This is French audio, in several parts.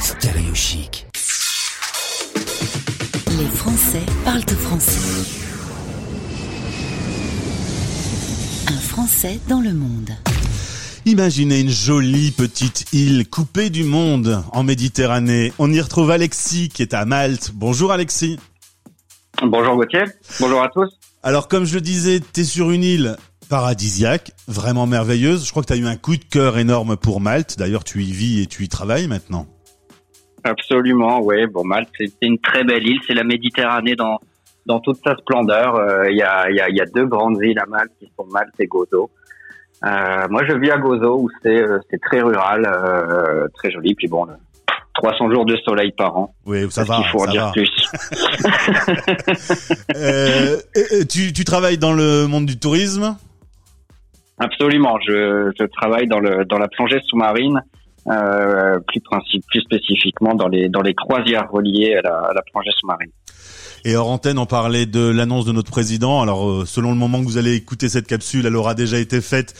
Stéréo Chic. Les Français parlent au français. Un Français dans le monde. Imaginez une jolie petite île coupée du monde en Méditerranée. On y retrouve Alexis qui est à Malte. Bonjour Alexis. Bonjour Gauthier. Bonjour à tous. Alors comme je le disais, t'es sur une île paradisiaque, vraiment merveilleuse. Je crois que t'as eu un coup de cœur énorme pour Malte. D'ailleurs, tu y vis et tu y travailles maintenant. Absolument, oui. Bon, Malte, c'est une très belle île. C'est la Méditerranée dans toute sa splendeur. Il y a deux grandes îles à Malte qui sont Malte et Gozo. Moi, je vis à Gozo où c'est très rural, très joli. Puis bon, 300 jours de soleil par an. Oui, ça va. Il faut en dire plus. Tu travailles dans le monde du tourisme? Absolument. Je travaille dans la plongée sous-marine, plus spécifiquement dans les croisières reliées à la plongée sous-marine. Et hors antenne, on parlait de l'annonce de notre président. Alors, selon le moment que vous allez écouter cette capsule, elle aura déjà été faite.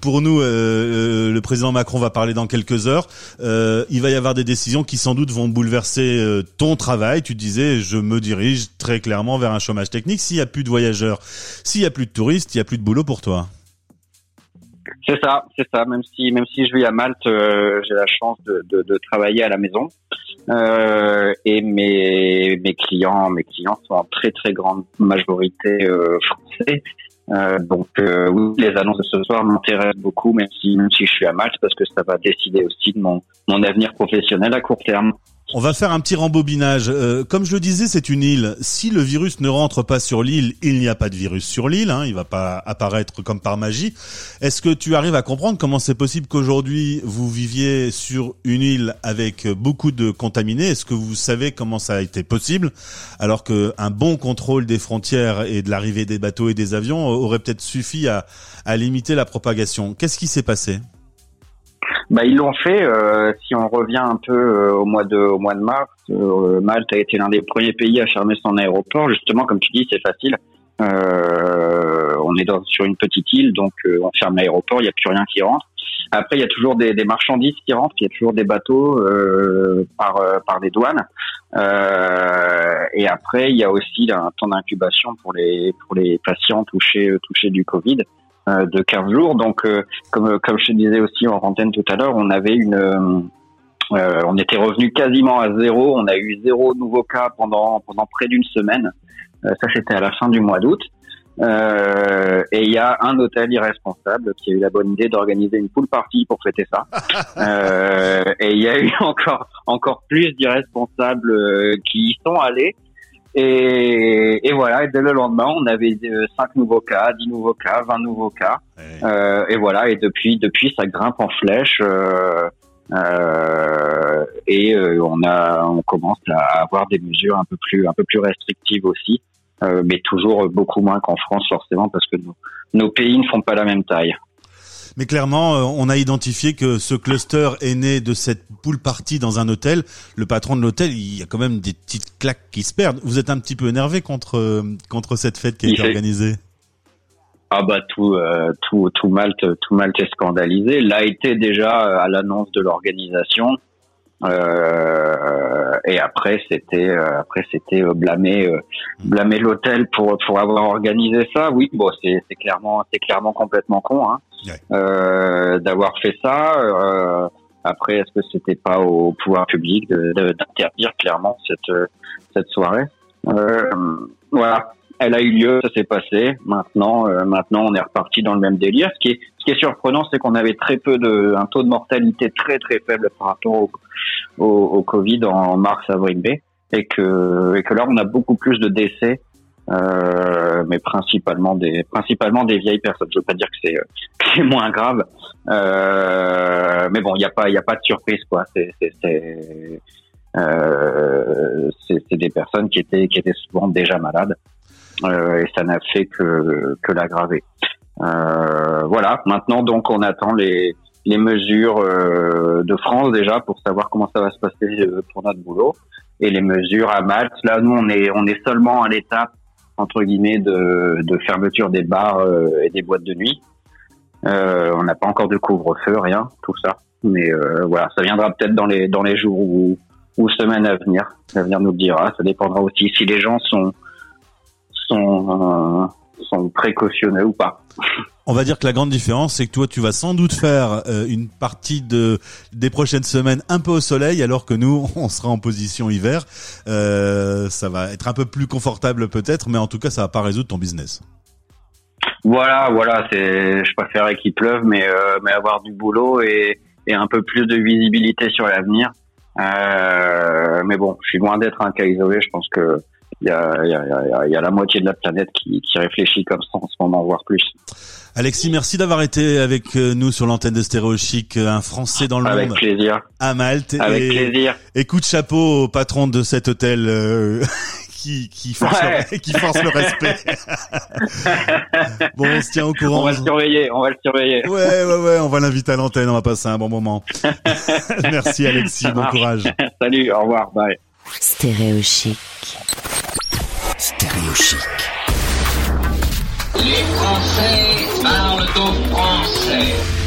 Pour nous, le président Macron va parler dans quelques heures. Il va y avoir des décisions qui, sans doute, vont bouleverser ton travail. Tu disais, je me dirige très clairement vers un chômage technique. S'il n'y a plus de voyageurs, s'il n'y a plus de touristes, il n'y a plus de boulot pour toi. C'est ça. Même si je vis à Malte, j'ai la chance de travailler à la maison. Et mes clients sont en très très grande majorité français. Donc oui, les annonces de ce soir m'intéressent beaucoup, même si je suis à Malte, parce que ça va décider aussi de mon avenir professionnel à court terme. On va faire un petit rembobinage. Comme je le disais, c'est une île. Si le virus ne rentre pas sur l'île, il n'y a pas de virus sur l'île. Hein, il va pas apparaître comme par magie. Est-ce que tu arrives à comprendre comment c'est possible qu'aujourd'hui, vous viviez sur une île avec beaucoup de contaminés? Est-ce que vous savez comment ça a été possible? Alors qu'un bon contrôle des frontières et de l'arrivée des bateaux et des avions aurait peut-être suffi à limiter la propagation. Qu'est-ce qui s'est passé? Ils l'ont fait. Si on revient un peu au mois de mars, Malte a été l'un des premiers pays à fermer son aéroport. Justement, comme tu dis, c'est facile. On est sur une petite île, donc on ferme l'aéroport, il n'y a plus rien qui rentre. Après, il y a toujours des marchandises qui rentrent, il y a toujours des bateaux par les douanes. Et après, il y a aussi un temps d'incubation pour les patients touchés du Covid. De 15 jours. Donc, comme je te disais aussi en antenne tout à l'heure, on avait on était revenu quasiment à zéro. On a eu zéro nouveau cas pendant près d'une semaine. Ça, c'était à la fin du mois d'août. Et il y a un hôtel irresponsable qui a eu la bonne idée d'organiser une pool party pour fêter ça. Et il y a eu encore plus d'irresponsables qui y sont allés. Et voilà, et dès le lendemain, on avait 5 nouveaux cas, 10 nouveaux cas, 20 nouveaux cas. Ouais. Et voilà, et depuis ça grimpe en flèche. On commence à avoir des mesures un peu plus restrictives aussi, mais toujours beaucoup moins qu'en France forcément, parce que nos pays ne font pas la même taille. Mais clairement, on a identifié que ce cluster est né de cette pool party dans un hôtel. Le patron de l'hôtel, il y a quand même des petites claques qui se perdent. Vous êtes un petit peu énervé contre cette fête qui a été organisée? Ah bah tout Malte est scandalisé. L'a été déjà à l'annonce de l'organisation. Et après c'était blâmer l'hôtel pour avoir organisé ça. Oui, bon, c'est clairement complètement con, hein. Ouais. D'avoir fait ça. Après, est-ce que c'était pas au pouvoir public d'interdire clairement cette soirée? Voilà, elle a eu lieu, ça s'est passé. Maintenant, on est reparti dans le même délire. Ce qui est surprenant, c'est qu'on avait un taux de mortalité très très faible par rapport au Covid en mars, avril, mai, et que là, on a beaucoup plus de décès. Mais principalement des vieilles personnes. Je veux pas dire que c'est moins grave, mais bon, il y a pas de surprise, quoi. C'est des personnes qui étaient souvent déjà malades, et ça n'a fait que l'aggraver. Voilà. Maintenant, donc, on attend les mesures de France déjà pour savoir comment ça va se passer pour notre boulot, et les mesures à Malte. Là, nous, on est seulement à l'étape, entre guillemets, de fermeture des bars et des boîtes de nuit. On n'a pas encore de couvre-feu, rien, tout ça. mais voilà, ça viendra peut-être dans les jours ou semaines à venir. L'avenir nous le dira. Ça dépendra aussi si les gens sont précautionneux ou pas. On va dire que la grande différence, c'est que toi, tu vas sans doute faire une partie des prochaines semaines un peu au soleil, alors que nous, on sera en position hiver. Ça va être un peu plus confortable peut-être, mais en tout cas, ça va pas résoudre ton business. Voilà. Je préférais qu'il pleuve, mais avoir du boulot et un peu plus de visibilité sur l'avenir. Mais bon, je suis loin d'être un cas isolé. Je pense que il y a la moitié de la planète qui réfléchit comme ça en ce moment, voire plus. Alexis, merci d'avoir été avec nous sur l'antenne de Stéréo Chic, un Français dans le monde. Avec plaisir. À Malte. Avec plaisir. Et coup de chapeau au patron de cet hôtel qui force le respect. Bon, on se tient au courant. On va le surveiller. Ouais, on va l'inviter à l'antenne, on va passer un bon moment. Merci Alexis, bon courage. Salut, au revoir, bye. Stéréo Chic. Stéréo Chic. Les Français parlent au français.